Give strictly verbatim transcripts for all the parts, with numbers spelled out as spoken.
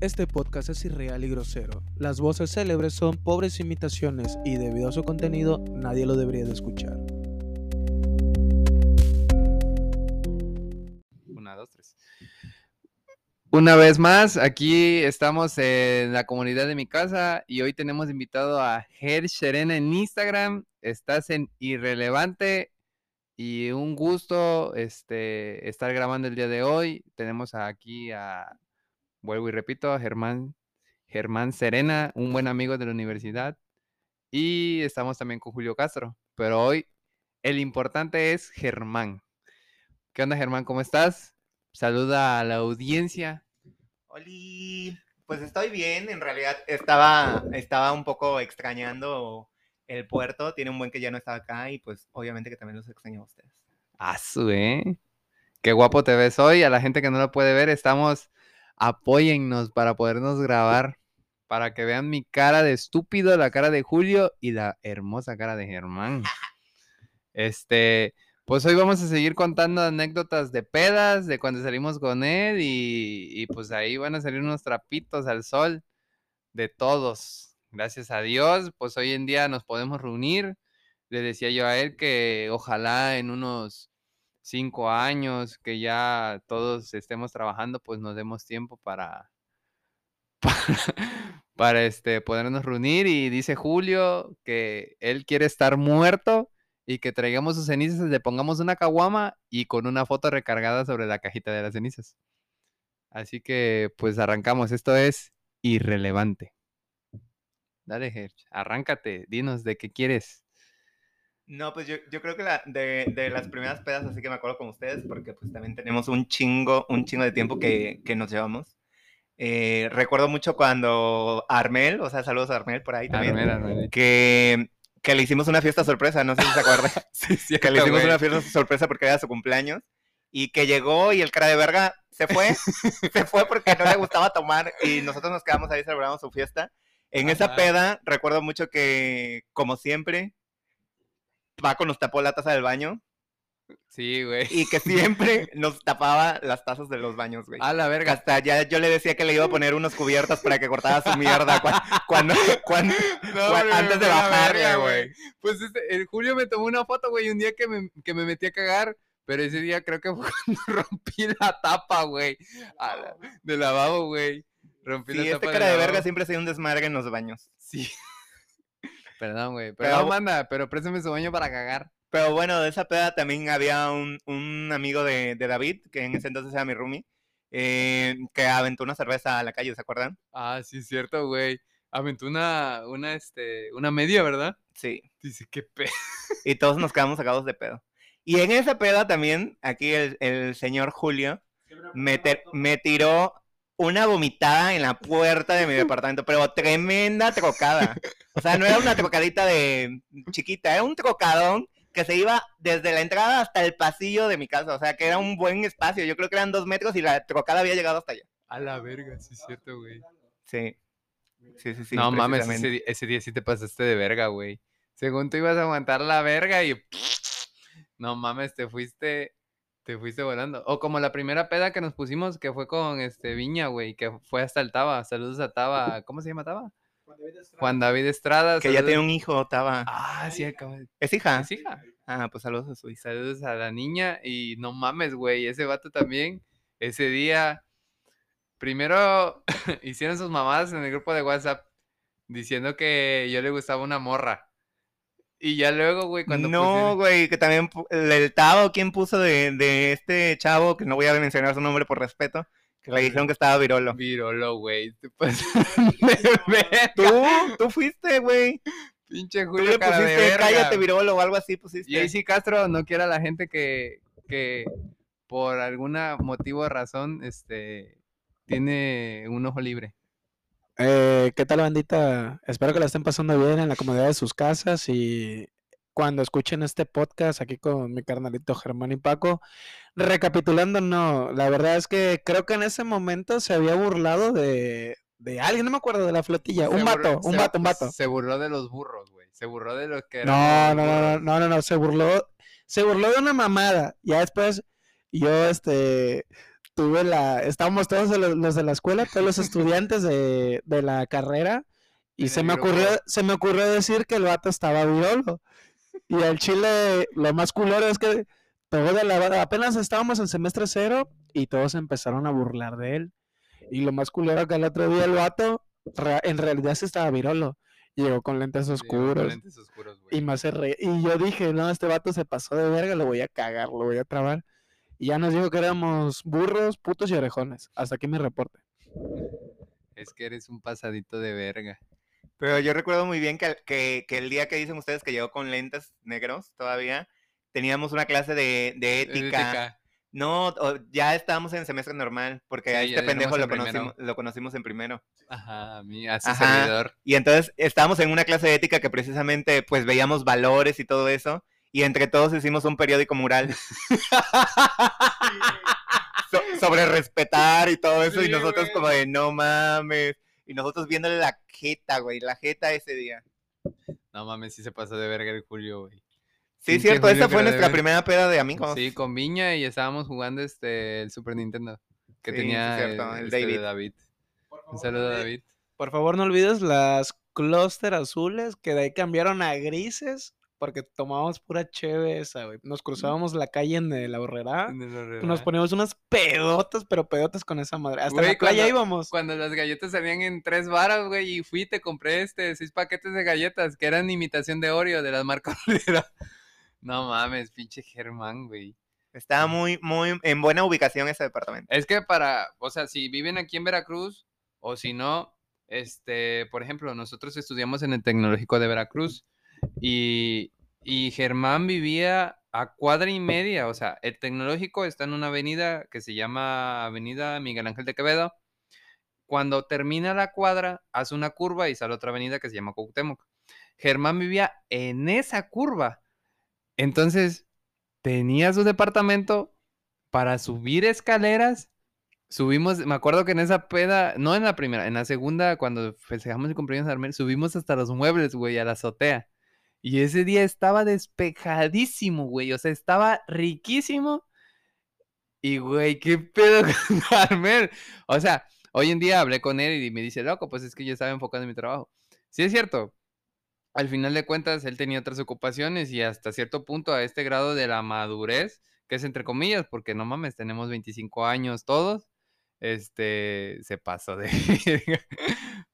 Este podcast es irreal y grosero. Las voces célebres son pobres imitaciones y debido a su contenido, nadie lo debería de escuchar. Una, dos, tres. Una vez más, aquí estamos en la comunidad de mi casa y hoy tenemos invitado a Germán Serena en Instagram. Estás en Irrelevante y un gusto este, estar grabando el día de hoy. Tenemos aquí a... Vuelvo y repito, Germán, Germán Serena, un buen amigo de la universidad. Y estamos también con Julio Castro. Pero hoy el importante es Germán. ¿Qué onda, Germán? ¿Cómo estás? Saluda a la audiencia. Oli, pues estoy bien. En realidad estaba, estaba un poco extrañando el puerto. Tiene un buen que ya no estaba acá y pues obviamente que también los extraño a ustedes. Ah, su, ¿eh? Qué guapo te ves hoy. A la gente que no lo puede ver, estamos... Apóyennos para podernos grabar, para que vean mi cara de estúpido, la cara de Julio y la hermosa cara de Germán. Este, pues hoy vamos a seguir contando anécdotas de pedas, de cuando salimos con él y, y pues ahí van a salir unos trapitos al sol de todos. Gracias a Dios, pues hoy en día nos podemos reunir. Le decía yo a él que ojalá en unos... cinco años, que ya todos estemos trabajando, pues nos demos tiempo para, para, para este, podernos reunir. Y dice Julio que él quiere estar muerto y que traigamos sus cenizas, le pongamos una caguama y con una foto recargada sobre la cajita de las cenizas. Así que, pues arrancamos. Esto es Irrelevante. Dale, Gerch, arráncate. Dinos de qué quieres. No, pues yo, yo creo que la, de, de las primeras pedas, así que me acuerdo con ustedes, porque pues también tenemos un chingo, un chingo de tiempo que, que nos llevamos. Eh, recuerdo mucho cuando Armel, o sea, saludos a Armel por ahí también, Armel, Armel. Que, que le hicimos una fiesta sorpresa, no sé si se acuerdan, sí, sí, que le hicimos güey. una fiesta sorpresa porque era su cumpleaños, y que llegó y el cara de verga se fue, se fue porque no le gustaba tomar, y nosotros nos quedamos ahí, celebramos su fiesta. En Ajá. esa peda, recuerdo mucho que, como siempre... Paco nos tapó la taza del baño. Sí, güey. Y que siempre nos tapaba las tazas de los baños, güey. A la verga. Hasta ya yo le decía que le iba a poner unas cubiertas para que cortara su mierda cuando, cuando, cuando, no, cuando güey, antes de bajarla, güey. Pues este, el Julio me tomó una foto, güey, un día que me, que me metí a cagar, pero ese día creo que fue cuando rompí la tapa, güey, la, de lavabo, güey. Rompí sí, la este tapa cara de, de verga siempre ha sido un desmargue en los baños. Sí. Perdón, güey. Pero, pero manda, pero préstame su baño para cagar. Pero bueno, de esa peda también había un, un amigo de, de David, que en ese entonces era mi roomie, eh, que aventó una cerveza a la calle, ¿se acuerdan? Ah, sí, cierto, güey. Aventó una, una, este, una media, ¿verdad? Sí. Dice, qué pedo. Y todos nos quedamos sacados de pedo. Y en esa peda también, aquí el, el señor Julio me, ter, me tiró... una vomitada en la puerta de mi departamento, pero tremenda trocada. O sea, no era una trocadita de chiquita, era un trocadón que se iba desde la entrada hasta el pasillo de mi casa. O sea, que era un buen espacio. Yo creo que eran dos metros y la trocada había llegado hasta allá. A la verga, sí es cierto, güey. Sí. Sí, sí, sí. No mames, ese, ese día sí te pasaste de verga, güey. Según tú ibas a aguantar la verga y... No mames, te fuiste... Te fuiste volando. O como la primera peda que nos pusimos, que fue con este Viña, güey, que fue hasta el Taba. Saludos a Taba. ¿Cómo se llama Taba? Juan David Estrada. Juan David Estrada. Que saludos. Ya tiene un hijo, Taba. Ah, sí, acaba. ¿Es hija? Es hija. Ah, pues saludos a su hija. Saludos a la niña. Y no mames, güey, ese vato también. Ese día, primero hicieron sus mamadas en el grupo de WhatsApp diciendo que yo le gustaba una morra. Y ya luego, güey, cuando No, pusieron... güey, que también el Tavo, ¿quién puso de, de este chavo? Que no voy a mencionar su nombre por respeto. Que le dijeron que estaba Virolo. Virolo, güey. Pues... ¿Tú? Tú fuiste, güey. Pinche Julio, cara de verga. Tú le pusiste cállate Virolo o algo así pusiste. Y ahí sí, Castro, no quiere a la gente que, que por algún motivo o razón este, tiene un ojo libre. Eh, ¿Qué tal, bandita? Espero que la estén pasando bien en la comodidad de sus casas y cuando escuchen este podcast aquí con mi carnalito Germán y Paco. Recapitulando, no, la verdad es que creo que en ese momento se había burlado de, de alguien, no me acuerdo, de la flotilla. Un vato, un vato, un vato. Se burló de los burros, güey. Se burló de los que eran... No, no, no, no, no, no, se burló, se burló de una mamada. Ya después yo, este... tuve la, estábamos todos los, los de la escuela, todos los estudiantes de, de la carrera, y se me ocurrió, se me ocurrió decir que el vato estaba virolo. Y al chile, lo más culero es que todo de la, apenas estábamos en semestre cero y todos empezaron a burlar de él. Y lo más culero que el otro día el vato, en realidad sí estaba virolo. Llegó con lentes oscuros, con lentes oscuros y me hace reír. Y yo dije, no, este vato se pasó de verga, lo voy a cagar, lo voy a trabar. Y ya nos dijo que éramos burros, putos y orejones. Hasta aquí mi reporte. Es que eres un pasadito de verga. Pero yo recuerdo muy bien que, que, que el día que dicen ustedes que llegó con lentes negros todavía, teníamos una clase de, de ética. ética. No, ya estábamos en semestre normal, porque sí, a este pendejo lo conocimos, lo conocimos en primero. Ajá, a mí, a su Ajá. servidor. Y entonces estábamos en una clase de ética que precisamente pues veíamos valores y todo eso, y entre todos hicimos un periódico mural. so- sobre respetar y todo eso, sí, y nosotros güey. como de no mames, y nosotros viéndole la jeta, güey, la jeta ese día. No mames, sí se pasó de verga el Julio, güey. Sí, es cierto, esa fue nuestra primera peda de amigos. Sí, con Viña y estábamos jugando este el Super Nintendo que sí, tenía sí, cierto, el, el David. Este David. Favor, un saludo a David. Por favor, no olvides las clúster azules que de ahí cambiaron a grises porque tomábamos pura cheve esa, güey. Nos cruzábamos la calle en la horrera, nos poníamos unas pedotas, pero pedotas con esa madre. Hasta güey, la playa cuando, íbamos. Cuando las galletas salían en tres varas, güey, y fui te compré este seis paquetes de galletas que eran imitación de Oreo de las marcas Orrera. No mames, pinche Germán, güey. Está muy, muy en buena ubicación ese departamento. Es que para, o sea, si viven aquí en Veracruz, o si no, este, por ejemplo, nosotros estudiamos en el Tecnológico de Veracruz, y, y Germán vivía a cuadra y media, o sea, el Tecnológico está en una avenida que se llama Avenida Miguel Ángel de Quevedo. Cuando termina la cuadra, hace una curva y sale otra avenida que se llama Cuauhtémoc. Germán vivía en esa curva. Entonces, tenía su departamento para subir escaleras. Subimos, me acuerdo que en esa peda, no en la primera, en la segunda, cuando festejamos el cumpleaños de Armel, subimos hasta los muebles, güey, a la azotea. Y ese día estaba despejadísimo, güey, o sea, estaba riquísimo. Y, güey, qué pedo con Armel. O sea, hoy en día hablé con él y me dice, loco, pues es que yo estaba enfocado en mi trabajo. Sí, es cierto. Al final de cuentas, él tenía otras ocupaciones y hasta cierto punto a este grado de la madurez, que es entre comillas, porque no mames, tenemos veinticinco años todos, este, se pasó de verga.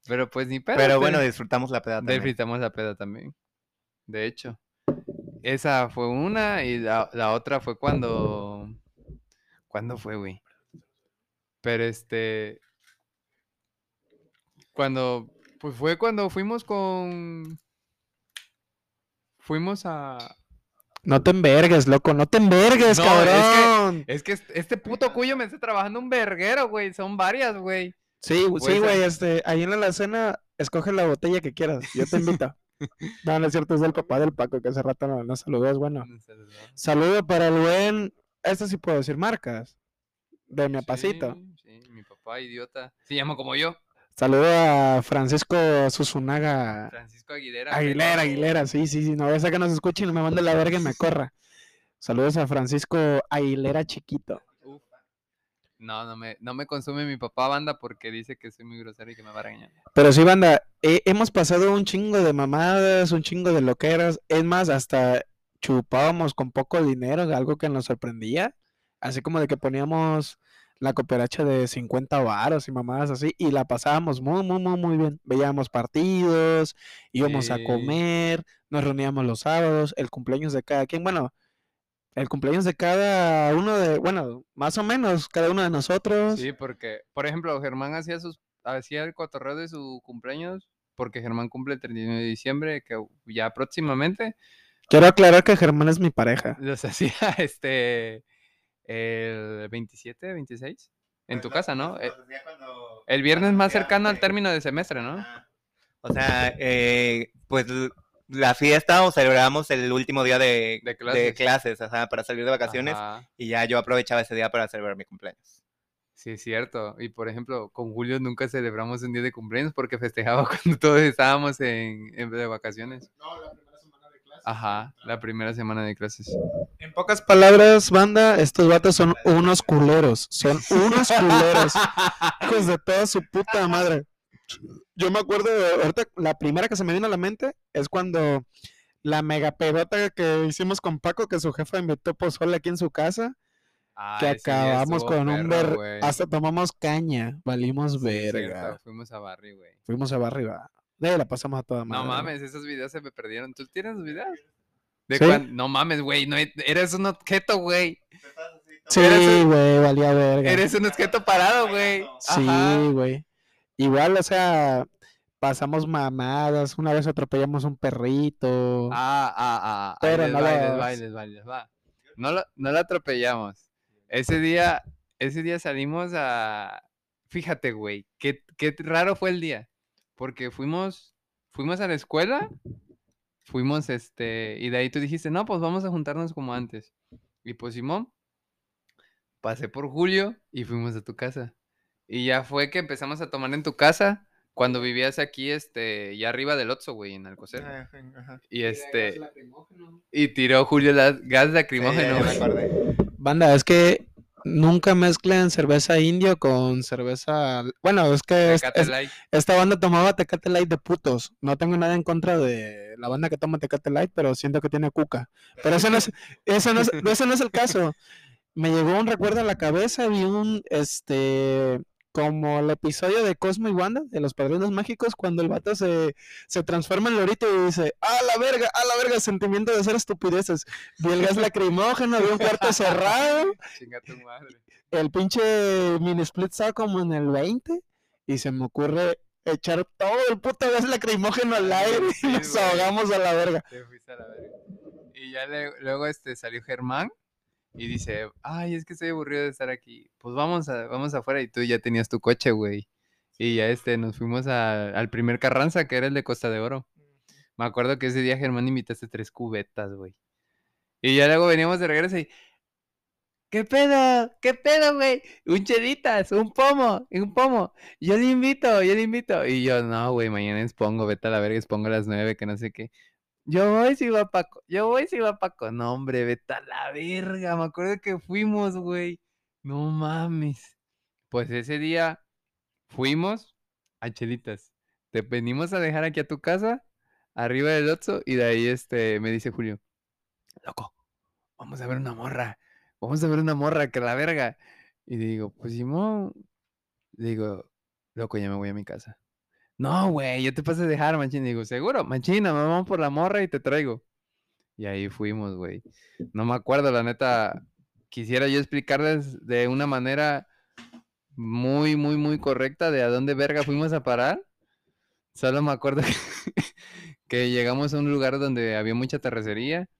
Pero pues ni pedo. Pero bueno, disfrutamos la peda también. Disfrutamos la peda también, de hecho. Esa fue una y la, la otra fue cuando... ¿Cuándo fue, güey? Pero este... Cuando... Pues fue cuando fuimos con... Fuimos a... No te envergues, loco, no te envergues, no, cabrón. Es que, es que este puto cuyo me está trabajando un verguero, güey. Son varias, güey. Sí, güey, sí, güey, este, ahí en la cena, escoge la botella que quieras. Yo te invito. No, no es cierto, es del papá del Paco, que hace rato no, no saludas, bueno. No saludo. Saludo para el buen... Esto sí puedo decir marcas. De mi apacito. Sí, sí, mi papá, idiota. Se llama como yo. Saludo a Francisco Susunaga. Francisco Aguilera. Aguilera, Aguilera, sí, sí, sí. No, ya sea que nos escuche y no me mande la verga y me corra. Saludos a Francisco Aguilera Chiquito. Uf. No, no me, no me consume mi papá, banda, porque dice que soy muy grosero y que me va a regañar. Pero sí, banda, eh, hemos pasado un chingo de mamadas, un chingo de loqueras. Es más, hasta chupábamos con poco dinero, algo que nos sorprendía. Así como de que poníamos... la cooperacha de cincuenta varos y mamadas así, y la pasábamos muy, muy, muy, muy bien. Veíamos partidos, íbamos sí. a comer, nos reuníamos los sábados, el cumpleaños de cada quien, bueno, el cumpleaños de cada uno de, bueno, más o menos, cada uno de nosotros. Sí, porque, por ejemplo, Germán hacía sus hacía el cotorreo de su cumpleaños, porque Germán cumple el treinta y uno de diciembre, que ya próximamente. Quiero aclarar que Germán es mi pareja. Los hacía, este... el veintisiete, veintiséis, en tu casa, ¿no? El viernes más cercano al término de semestre, ¿no? O sea, eh, pues la fiesta o celebramos el último día de, de clases, de clases o sea, para salir de vacaciones. Ajá. Y ya yo aprovechaba ese día para celebrar mi cumpleaños. Sí, es cierto. Y por ejemplo, con Julio nunca celebramos un día de cumpleaños porque festejaba cuando todos estábamos en, en de vacaciones. No, la primera semana de clases. Ajá, la primera semana de clases. En pocas palabras, banda, estos vatos son unos culeros. Son unos culeros. Hijos de toda su puta madre. Yo me acuerdo, de, ahorita la primera que se me vino a la mente es cuando la mega pedota que hicimos con Paco, que su jefa invitó pozole aquí en su casa. Ah, que acabamos estuvo, con perro, un ver... Wey. Hasta tomamos caña, valimos verga. Fuimos a Barri, güey. Fuimos a Barri, va. De la pasamos a toda madre. No mames, esos videos se me perdieron. ¿Tú tienes videos? ¿De ¿Sí? cuando... No mames, güey. No, eres un objeto, güey. Sí, güey, un... valía verga. Eres un objeto parado, güey. Sí, güey. Igual, o sea, pasamos mamadas. Una vez atropellamos un perrito. Ah, ah, ah. Pero ahí les no va, los... va, les va, les va. No lo, no lo atropellamos. Ese día, ese día salimos a... Fíjate, güey, qué, qué raro fue el día. Porque fuimos, fuimos a la escuela, fuimos, este... Y de ahí tú dijiste, no, pues vamos a juntarnos como antes. Y pues, Simón, pasé por Julio y fuimos a tu casa. Y ya fue que empezamos a tomar en tu casa cuando vivías aquí, este... Ya arriba del Otso, güey, en Alcocer. Ajá, ajá. Y este... Y tiró Julio la, gas lacrimógeno. Sí, ya, ya me Banda, es que nunca mezclan cerveza indio con cerveza... Bueno, es que es, es, esta banda tomaba Tecate Light de putos. No tengo nada en contra de la banda que toma Tecate Light, pero siento que tiene cuca. Pero eso no es, eso no es, eso no es el caso. Me llegó un recuerdo a la cabeza, vi un... este como el episodio de Cosmo y Wanda, de los Padrinos Mágicos, cuando el vato se, se transforma en lorito y dice, ¡ah, la verga, ah, la verga! Sentimiento de hacer estupideces. Vi el gas lacrimógeno, vi un cuarto cerrado. Chinga tu madre. El pinche mini split estaba como en el veinte, y se me ocurre echar todo el puto gas lacrimógeno al aire sí, y nos güey. ahogamos a la verga. Te fuiste a la verga. Y ya le, luego este salió Germán. Y dice, ay, es que estoy aburrido de estar aquí. Pues vamos a, vamos afuera. Y tú ya tenías tu coche, güey. Y ya este, nos fuimos a, al primer Carranza, que era el de Costa de Oro. Me acuerdo que ese día, Germán, invitaste tres cubetas, güey. Y ya luego veníamos de regreso y... ¿Qué pedo? ¿Qué pedo, güey? Un chelitas, un pomo, un pomo. Yo le invito, yo le invito. Y yo, no, güey, mañana expongo, vete a la verga, expongo a las nueve, que no sé qué. Yo voy si va Paco, yo voy si va Paco. No, hombre, vete a la verga. Me acuerdo que fuimos, güey. No mames. Pues ese día fuimos a chelitas. Te venimos a dejar aquí a tu casa, arriba del Otso, y de ahí este me dice Julio, loco, vamos a ver una morra. Vamos a ver una morra, que la verga. Y digo, pues Simón, digo, loco, ya me voy a mi casa. No, güey, yo te pasé a dejar, machín. Digo, seguro, machín, me vamos por la morra y te traigo. Y ahí fuimos, güey. No me acuerdo, la neta. Quisiera yo explicarles de una manera muy, muy, muy correcta de a dónde verga fuimos a parar. Solo me acuerdo que, que llegamos a un lugar donde había mucha terracería.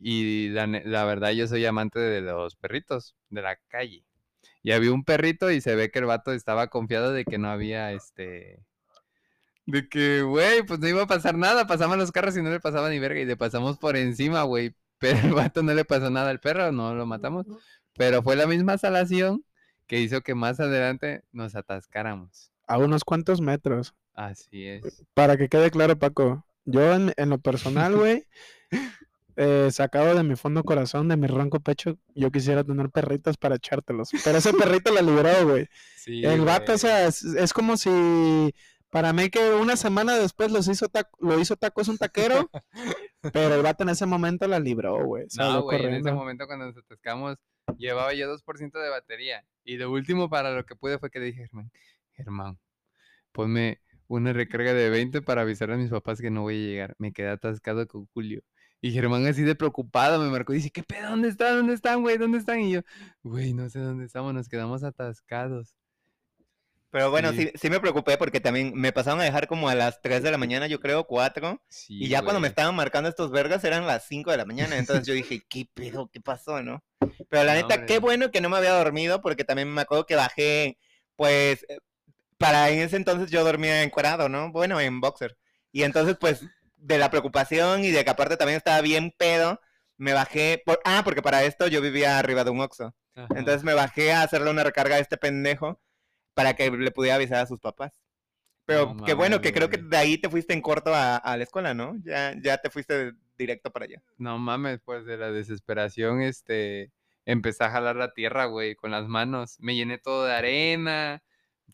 Y la, la verdad, yo soy amante de los perritos, de la calle. Y había un perrito y se ve que el vato estaba confiado de que no había este... De que, güey, pues no iba a pasar nada. Pasaban los carros y no le pasaba ni verga. Y le pasamos por encima, güey. Pero el vato no le pasó nada al perro, no lo matamos. Pero fue la misma salación que hizo que más adelante nos atascáramos. A unos cuantos metros. Así es. Para que quede claro, Paco. Yo, en, en lo personal, güey, eh, sacado de mi fondo corazón, de mi ronco pecho, yo quisiera tener perritos para echártelos. Pero ese perrito la libró, güey. Sí, el vato, o sea, es, es como si... Para mí que una semana después los hizo taco, lo hizo Taco, es un taquero, pero el vato en ese momento la libró, güey. No, güey, en ese momento cuando nos atascamos, llevaba yo dos por ciento de batería. Y lo último para lo que pude fue que le dije, Germán, Germán, ponme una recarga de veinte para avisar a mis papás que no voy a llegar. Me quedé atascado con Julio. Y Germán así de preocupado me marcó y dice, ¿qué pedo? ¿Dónde están? ¿Dónde están, güey? ¿Dónde están? Y yo, güey, no sé dónde estamos, nos quedamos atascados. Pero bueno, sí. sí sí me preocupé porque también me pasaron a dejar como a las tres de la mañana, yo creo, cuatro. Sí, y ya güey. Cuando me estaban marcando estos vergas eran las cinco de la mañana. Entonces yo dije, ¿qué pedo? ¿Qué pasó, no? Pero la no, neta, hombre. Qué bueno que no me había dormido porque también me acuerdo que bajé, pues, para en ese entonces yo dormía encuerado, ¿no? Bueno, en boxer. Y entonces, pues, de la preocupación y de que aparte también estaba bien pedo, me bajé. Por... Ah, porque para esto yo vivía arriba de un Oxxo. Ajá. Entonces me bajé a hacerle una recarga a este pendejo. Para que le pudiera avisar a sus papás. Pero no, que bueno, madre, que creo que de ahí te fuiste en corto a, a la escuela, ¿no? Ya, ya te fuiste directo para allá. No mames, pues de la desesperación, este, empecé a jalar la tierra, güey, con las manos. Me llené todo de arena,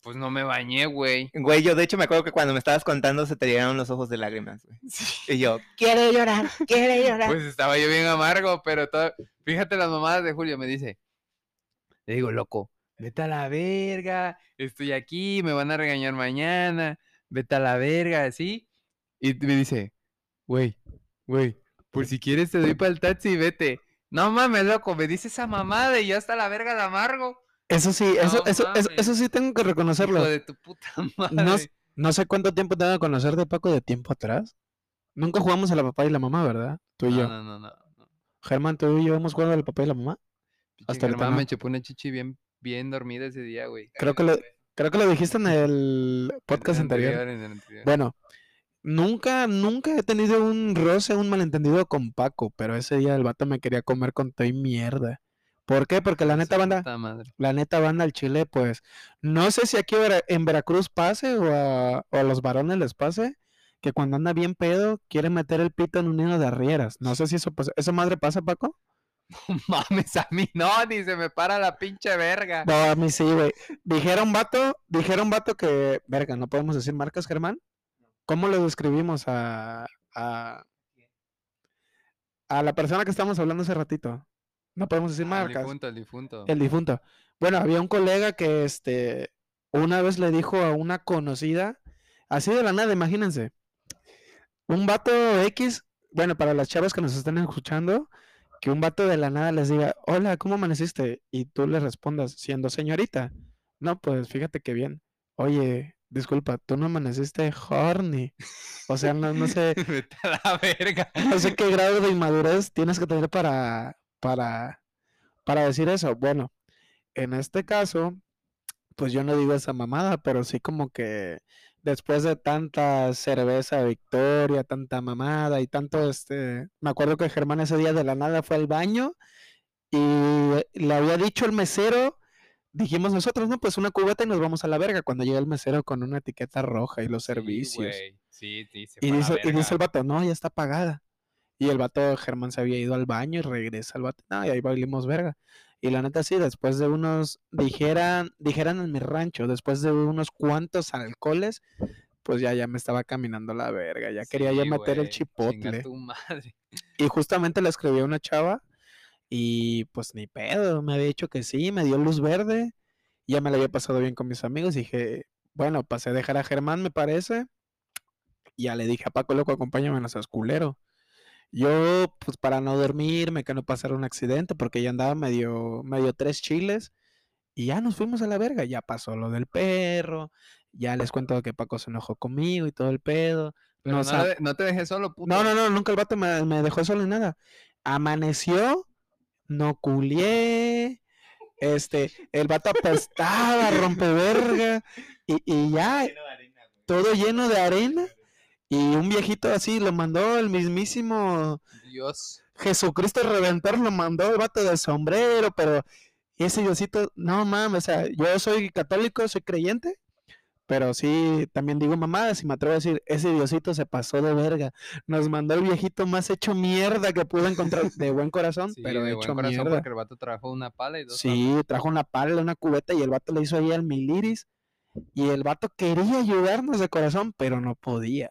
pues no me bañé, güey. Güey, yo de hecho me acuerdo que cuando me estabas contando se te llegaron los ojos de lágrimas, güey. Sí. Y yo, quiero llorar, quiero llorar. Pues estaba yo bien amargo, pero todo... Fíjate las mamadas de Julio, me dice. Le digo, loco, vete a la verga, estoy aquí, me van a regañar mañana, vete a la verga, así. Y me dice, güey, güey, por si quieres te doy para el taxi y vete. No mames, loco, me dice esa mamada y yo hasta la verga la amargo. Eso sí, no, eso, eso, eso, eso sí tengo que reconocerlo. Hijo de tu puta madre. No, no sé cuánto tiempo tengo que conocer de Paco de tiempo atrás. Nunca jugamos a la papá y la mamá, ¿verdad? Tú y no, yo. No, no, no, no. Germán, ¿tú y yo hemos jugado a la papá y la mamá? Piche, hasta Germán me chupó una chichi bien, bien dormida ese día, güey. Creo que, lo, creo que lo dijiste en el podcast en el anterior, anterior. En el anterior. Bueno, nunca, nunca he tenido un roce, un malentendido con Paco, pero ese día el vato me quería comer con toda mierda. ¿Por qué? Porque la neta banda, la neta banda al Chile, pues, no sé si aquí en Veracruz pase o a, o a los varones les pase, que cuando anda bien pedo, quiere meter el pito en un nido de arrieras. No sé si eso pasa. ¿Esa madre pasa, Paco? No mames, a mí no, ni se me para la pinche verga. No, a mí sí, güey. Dijeron vato, dijeron vato que, verga, no podemos decir marcas, Germán. ¿Cómo lo describimos a, a, a la persona que estamos hablando hace ratito? No podemos decir marcas. El difunto, el difunto. El difunto. Bueno, había un colega que este una vez le dijo a una conocida, así de la nada, imagínense. Un vato X, bueno, para las chavas que nos están escuchando, que un vato de la nada les diga, hola, ¿cómo amaneciste? Y tú le respondas, siendo señorita. No, pues fíjate que bien. Oye, disculpa, tú no amaneciste horny. O sea, no, no sé. Vete a la verga. No sé qué grado de inmadurez tienes que tener para... Para, para decir eso. Bueno, en este caso, pues yo no digo esa mamada, pero sí como que después de tanta cerveza Victoria, tanta mamada y tanto este, me acuerdo que Germán ese día de la nada fue al baño y le había dicho el mesero, dijimos nosotros, no, pues una cubeta y nos vamos a la verga, cuando llega el mesero con una etiqueta roja y los servicios. Sí, sí, sí, y, dice, y dice el vato, no, ya está pagada. Y el vato Germán se había ido al baño y regresa al vato. No, y ahí bailimos verga. Y la neta sí, después de unos, dijeran, dijeran en mi rancho, después de unos cuantos alcoholes, pues ya, ya me estaba caminando la verga. Ya sí, quería ya meter, wey, el chipotle. Tu madre. Y justamente le escribí a una chava y pues ni pedo, me había dicho que sí, me dio luz verde. Ya me la había pasado bien con mis amigos. Y dije, bueno, pasé a dejar a Germán, me parece. Y ya le dije a Paco, loco, acompáñame, no seas culero. Yo, pues para no dormirme, que no pasara un accidente, porque ya andaba medio, medio tres chiles, y ya nos fuimos a la verga, ya pasó lo del perro, ya les cuento que Paco se enojó conmigo y todo el pedo. Pero no, no, no te dejé solo, puto. No, no, no, nunca el vato me, me dejó solo ni nada. Amaneció, no culié, este, el vato apestaba, rompeverga, y, y ya, todo lleno de arena. Y un viejito así lo mandó el mismísimo Dios Jesucristo Redentor, lo mandó el vato de sombrero, pero ese Diosito, no mames, o sea, yo soy católico, soy creyente, pero sí, también digo mamadas, si me atrevo a decir, ese Diosito se pasó de verga, nos mandó el viejito más hecho mierda que pudo encontrar, de buen corazón, sí, pero de hecho buen corazón mierda. Porque el vato trajo una pala y dos. Sí, manos. Trajo una pala, una cubeta y el vato le hizo ahí al miliris, y el vato quería ayudarnos de corazón, pero no podía.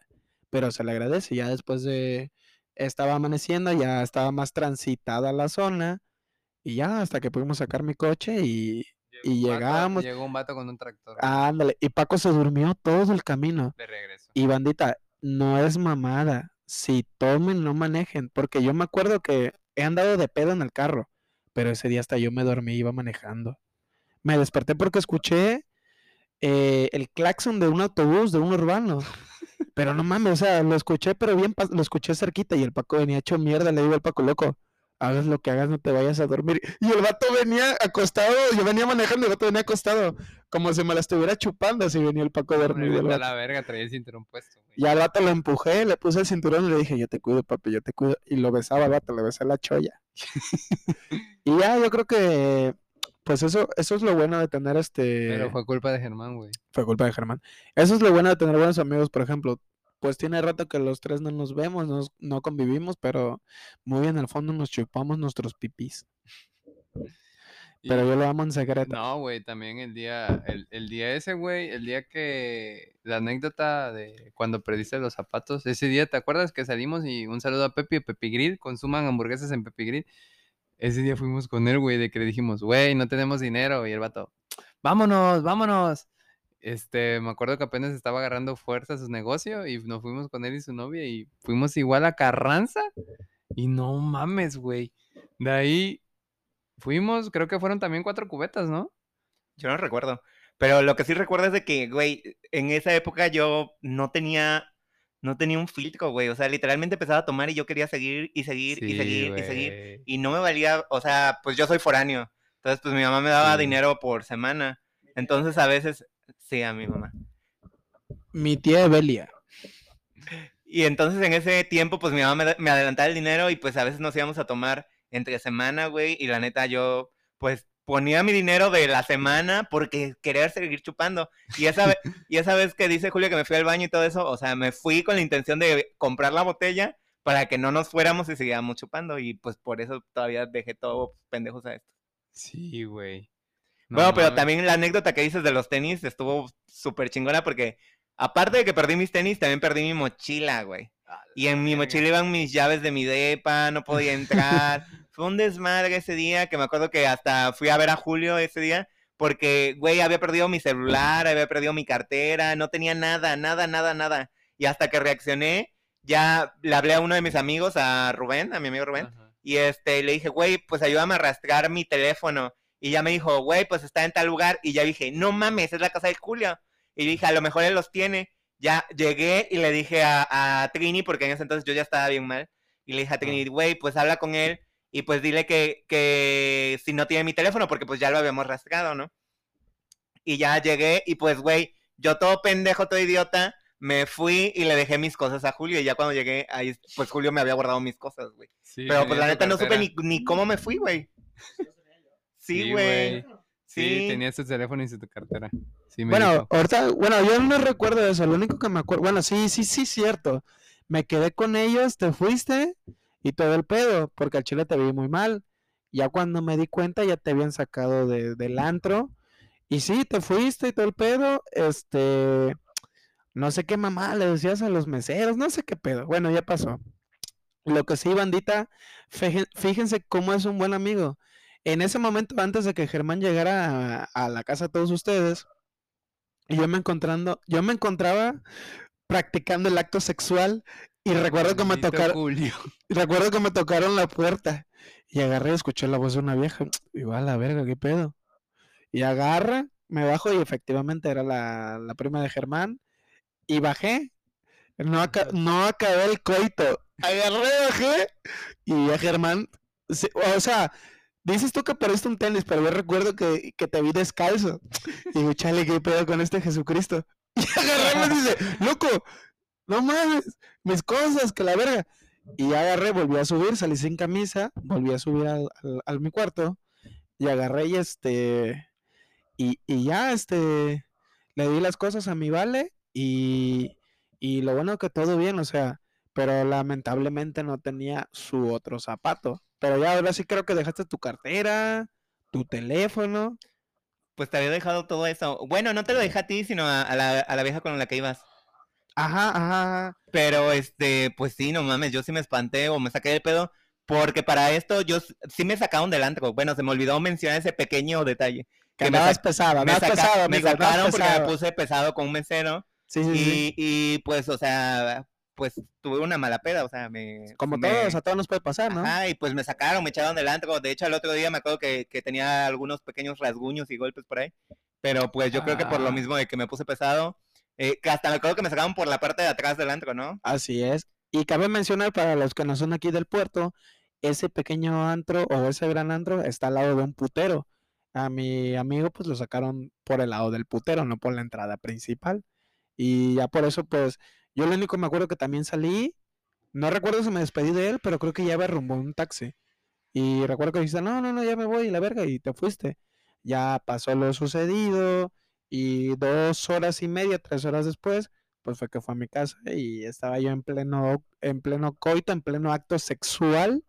Pero se le agradece, ya después de... Estaba amaneciendo, ya estaba más transitada la zona. Y ya, hasta que pudimos sacar mi coche y, y llegamos. Vato, llegó un vato con un tractor. Ah, ándale, y Paco se durmió todo el camino. De regreso. Y bandita, no es mamada. Si tomen, no manejen. Porque yo me acuerdo que he andado de pedo en el carro. Pero ese día hasta yo me dormí, iba manejando. Me desperté porque escuché eh, el claxon de un autobús, de un urbano. Pero no mames, o sea, lo escuché, pero bien, lo escuché cerquita y el Paco venía hecho mierda, le digo al Paco, loco, hagas lo que hagas, no te vayas a dormir. Y el vato venía acostado, yo venía manejando, el vato venía acostado, como si me la estuviera chupando, así venía el Paco a dormir. No, la verga, traía el cinturón puesto. Güey. Y al vato lo empujé, le puse el cinturón y le dije, yo te cuido, papi, yo te cuido. Y lo besaba al vato, le besé la cholla. Y ya, yo creo que... Pues eso, eso es lo bueno de tener este... Pero fue culpa de Germán, güey. Fue culpa de Germán. Eso es lo bueno de tener buenos amigos, por ejemplo. pues tiene rato que los tres no nos vemos, nos, no convivimos, pero muy en el fondo nos chupamos nuestros pipis. Pero yo lo amo en secreto. No, güey, también el día, el, el día ese, güey, el día que, la anécdota de cuando perdiste los zapatos, ese día, ¿te acuerdas que salimos? Y un saludo a Pepe, Pepe Grill, consuman hamburguesas en Pepe Grill. Ese día fuimos con él, güey, de que le dijimos, güey, no tenemos dinero, y el vato, vámonos, vámonos. Este, me acuerdo que apenas estaba agarrando fuerza a su negocio y nos fuimos con él y su novia y fuimos igual a Carranza y no mames, güey. De ahí fuimos, creo que fueron también cuatro cubetas, ¿no? Yo no recuerdo, pero lo que sí recuerdo es de que, güey, en esa época yo no tenía, no tenía un filtro, güey. O sea, literalmente empezaba a tomar y yo quería seguir y seguir sí, y seguir wey. y seguir y no me valía, o sea, pues yo soy foráneo. Entonces, pues mi mamá me daba sí. dinero por semana. Entonces, a veces... Sí, a mi mamá. Mi tía Evelia. Y entonces en ese tiempo, pues mi mamá me, me adelantaba el dinero y pues a veces nos íbamos a tomar entre semana, güey. Y la neta, yo pues ponía mi dinero de la semana porque quería seguir chupando. Y esa, ve- y esa vez que dice Julio que me fui al baño y todo eso, o sea, me fui con la intención de comprar la botella para que no nos fuéramos y seguíamos chupando. Y pues por eso todavía dejé todo pendejos a esto. Sí, güey. No, bueno, pero también la anécdota que dices de los tenis estuvo súper chingona porque aparte de que perdí mis tenis, también perdí mi mochila, güey. Y en mi mochila iban mis llaves de mi depa, no podía entrar. Fue un desmadre ese día que me acuerdo que hasta fui a ver a Julio ese día porque, güey, había perdido mi celular, había perdido mi cartera, no tenía nada, nada, nada, nada. Y hasta que reaccioné, ya le hablé a uno de mis amigos, a Rubén, a mi amigo Rubén, ajá. y este le dije, güey, pues ayúdame a arrastrar mi teléfono. Y ya me dijo, güey, pues está en tal lugar. Y ya dije, no mames, es la casa de Julio. Y dije, a lo mejor él los tiene. Ya llegué y le dije a, a Trini, porque en ese entonces yo ya estaba bien mal. Y le dije a Trini, güey, pues habla con él. Y pues dile que, que si no tiene mi teléfono, porque pues ya lo habíamos rastreado, ¿no? Y ya llegué y pues, güey, yo todo pendejo, todo idiota, me fui y le dejé mis cosas a Julio. Y ya cuando llegué, ahí, pues Julio me había guardado mis cosas, güey. Sí, pero pues la neta no supe ni, ni cómo me fui, güey. Sí, güey. Sí, sí, tenía su teléfono y su cartera. Sí, me bueno, dijo. ahorita, bueno, yo no recuerdo eso. Lo único que me acuerdo, bueno, sí, sí, sí, cierto. Me quedé con ellos, te fuiste y todo el pedo, porque al chile te vi muy mal. Ya cuando me di cuenta, ya te habían sacado de, del antro. Y sí, te fuiste y todo el pedo. Este, no sé qué mamá le decías a los meseros, no sé qué pedo. Bueno, ya pasó. Lo que sí, bandita, fíjense cómo es un buen amigo. En ese momento, antes de que Germán llegara a, a la casa de todos ustedes, yo me encontrando, yo me encontraba practicando el acto sexual y recuerdo que me tocaron, recuerdo que me tocaron la puerta y agarré y escuché la voz de una vieja y va a la verga, qué pedo. Y agarra, me bajo y efectivamente era la, la prima de Germán y bajé. No, aca- no acabé el coito. Agarré, bajé y ya Germán, se, o sea. Dices tú que perdiste un tenis, pero yo recuerdo que, que te vi descalzo. Y digo, chale, qué pedo con este Jesucristo. Y agarré y dice, loco, no mames, mis cosas, que la verga. Y agarré, volví a subir, salí sin camisa, volví a subir al, al, al mi cuarto. Y agarré y este, y, y ya este, le di las cosas a mi vale. Y, y lo bueno que todo bien, o sea, pero lamentablemente no tenía su otro zapato. Pero ya ahora sí creo que dejaste tu cartera, tu teléfono. Pues te había dejado todo eso. Bueno, no te lo dejé a ti, sino a, a, la, a la vieja con la que ibas. Ajá, ajá. Pero, este, pues sí, no mames, yo sí me espanté o me saqué del pedo. Porque para esto yo sí me sacaron del antro. Bueno, se me olvidó mencionar ese pequeño detalle. Que, que me andabas pesada, me saca, pesado, amigo, me sacaron porque pesado. Me puse pesado con un mesero. Sí, sí, y, sí. Y pues, o sea... pues tuve una mala peda, o sea, me... Como me... todos, a todos nos puede pasar, ¿no? Ah, y pues me sacaron, me echaron del antro. De hecho, al otro día me acuerdo que, que tenía algunos pequeños rasguños y golpes por ahí. Pero pues yo ah. creo que por lo mismo de que me puse pesado, eh, que hasta me acuerdo que me sacaron por la parte de atrás del antro, ¿no? Así es. Y cabe mencionar para los que no son aquí del puerto, ese pequeño antro o ese gran antro está al lado de un putero. A mi amigo pues lo sacaron por el lado del putero, no por la entrada principal. Y ya por eso pues... Yo lo único que me acuerdo que también salí, no recuerdo si me despedí de él, pero creo que ya me arrumbó un taxi. Y recuerdo que dijiste, no, no, no, ya me voy, la verga, y te fuiste. Ya pasó lo sucedido, y dos horas y media, tres horas después, pues fue que fue a mi casa y estaba yo en pleno, en pleno coito, en pleno acto sexual,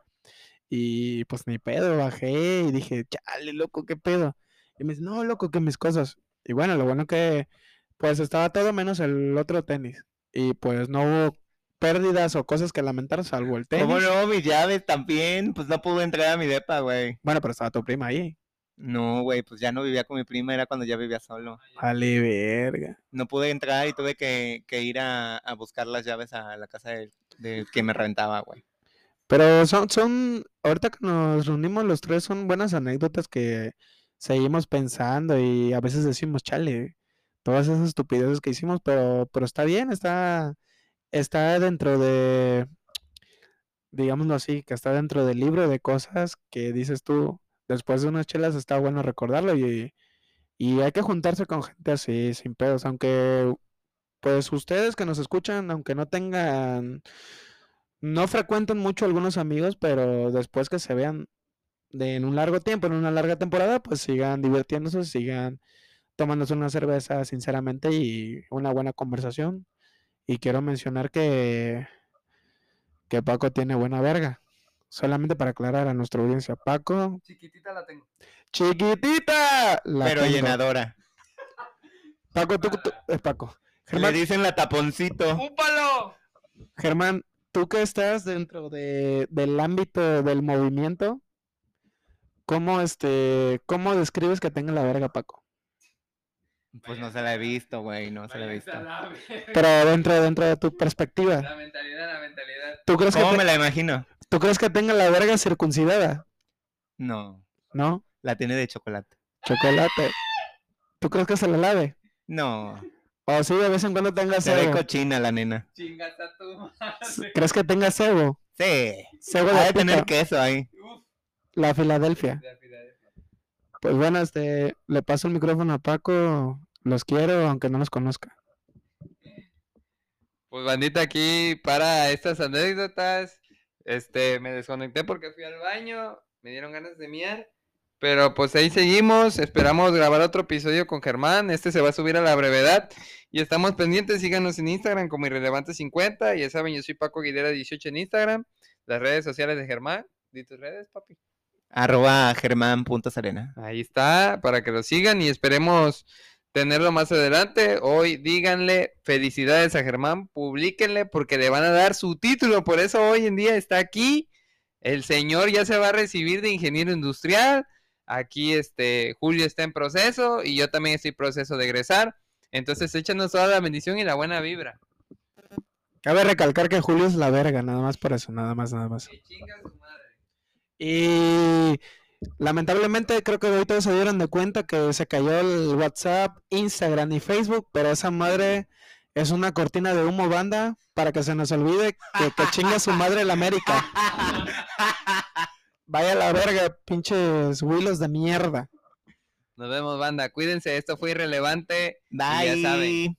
y pues ni pedo, bajé y dije, chale, loco, qué pedo, y me dice, no, loco, que mis cosas, y bueno, lo bueno que pues estaba todo menos el otro tenis, y pues no hubo pérdidas o cosas que lamentar, salvo el tenis. ¿Cómo no? Mis llaves también, pues no pude entrar a mi depa, güey. Bueno, pero estaba tu prima ahí. No, güey, pues ya no vivía con mi prima, era cuando ya vivía solo. Vale, verga. No pude entrar y tuve que, que ir a, a buscar las llaves a la casa del, del que me rentaba, güey. Pero son, son, ahorita que nos reunimos los tres, son buenas anécdotas que seguimos pensando y a veces decimos, chale, todas esas estupideces que hicimos, pero, pero está bien, está, está dentro de, digámoslo así, que está dentro del libro de cosas que dices tú. Después de unas chelas está bueno recordarlo y, y hay que juntarse con gente así, sin pedos. Aunque, pues, ustedes que nos escuchan, aunque no tengan, no frecuentan mucho algunos amigos, pero después que se vean de, en un largo tiempo, en una larga temporada, pues sigan divirtiéndose, sigan tomándose una cerveza, sinceramente, y una buena conversación. Y quiero mencionar que, que Paco tiene buena verga. Solamente para aclarar a nuestra audiencia, Paco. Chiquitita la tengo. ¡Chiquitita! La Pero tengo. Llenadora. Paco, tú, tú es Paco. Germán, le dicen la taponcito. ¡Úpalo! Germán, tú que estás dentro de, del ámbito del movimiento, ¿cómo, este, ¿cómo describes que tenga la verga, Paco? Pues no se la he visto, güey, no se la he visto. La Pero dentro, dentro de tu perspectiva. La mentalidad, la mentalidad. ¿Tú crees ¿Cómo que te... me la imagino? ¿Tú crees que tenga la verga circuncidada? No. ¿No? La tiene de chocolate. Chocolate. ¿Tú crees que se la lave? No. O sí, de vez en cuando tenga cebo. Se ve cochina la nena. Chingata tu madre. ¿Crees que tenga cebo? Sí. Cebo de pita. Tener queso ahí. Uf. La Filadelfia. La Filadelfia. Pues bueno, este, le paso el micrófono a Paco. Los quiero, aunque no los conozca. Pues bandita, aquí para estas anécdotas. Este, me desconecté porque fui al baño, me dieron ganas de miar, pero pues ahí seguimos, esperamos grabar otro episodio con Germán, este se va a subir a la brevedad, y estamos pendientes, síganos en Instagram como Irrelevante cincuenta, y ya saben, yo soy Paco Aguilera dieciocho en Instagram, las redes sociales de Germán, di tus redes, papi. Arroba Germán punto Serena. Ahí está, para que lo sigan y esperemos tenerlo más adelante. Hoy díganle felicidades a Germán, publíquenle porque le van a dar su título, por eso hoy en día está aquí, el señor ya se va a recibir de ingeniero industrial, aquí este Julio está en proceso y yo también estoy en proceso de egresar, entonces échanos toda la bendición y la buena vibra. Cabe recalcar que Julio es la verga, nada más por eso, nada más, nada más. Que chinga su madre. Y... lamentablemente creo que ahorita se dieron de cuenta que se cayó el WhatsApp, Instagram y Facebook, pero esa madre es una cortina de humo, banda, para que se nos olvide que, que chinga su madre el América. Vaya la verga, pinches huilos de mierda. Nos vemos, banda, cuídense, esto fue Irrelevante. Bye. Ya saben.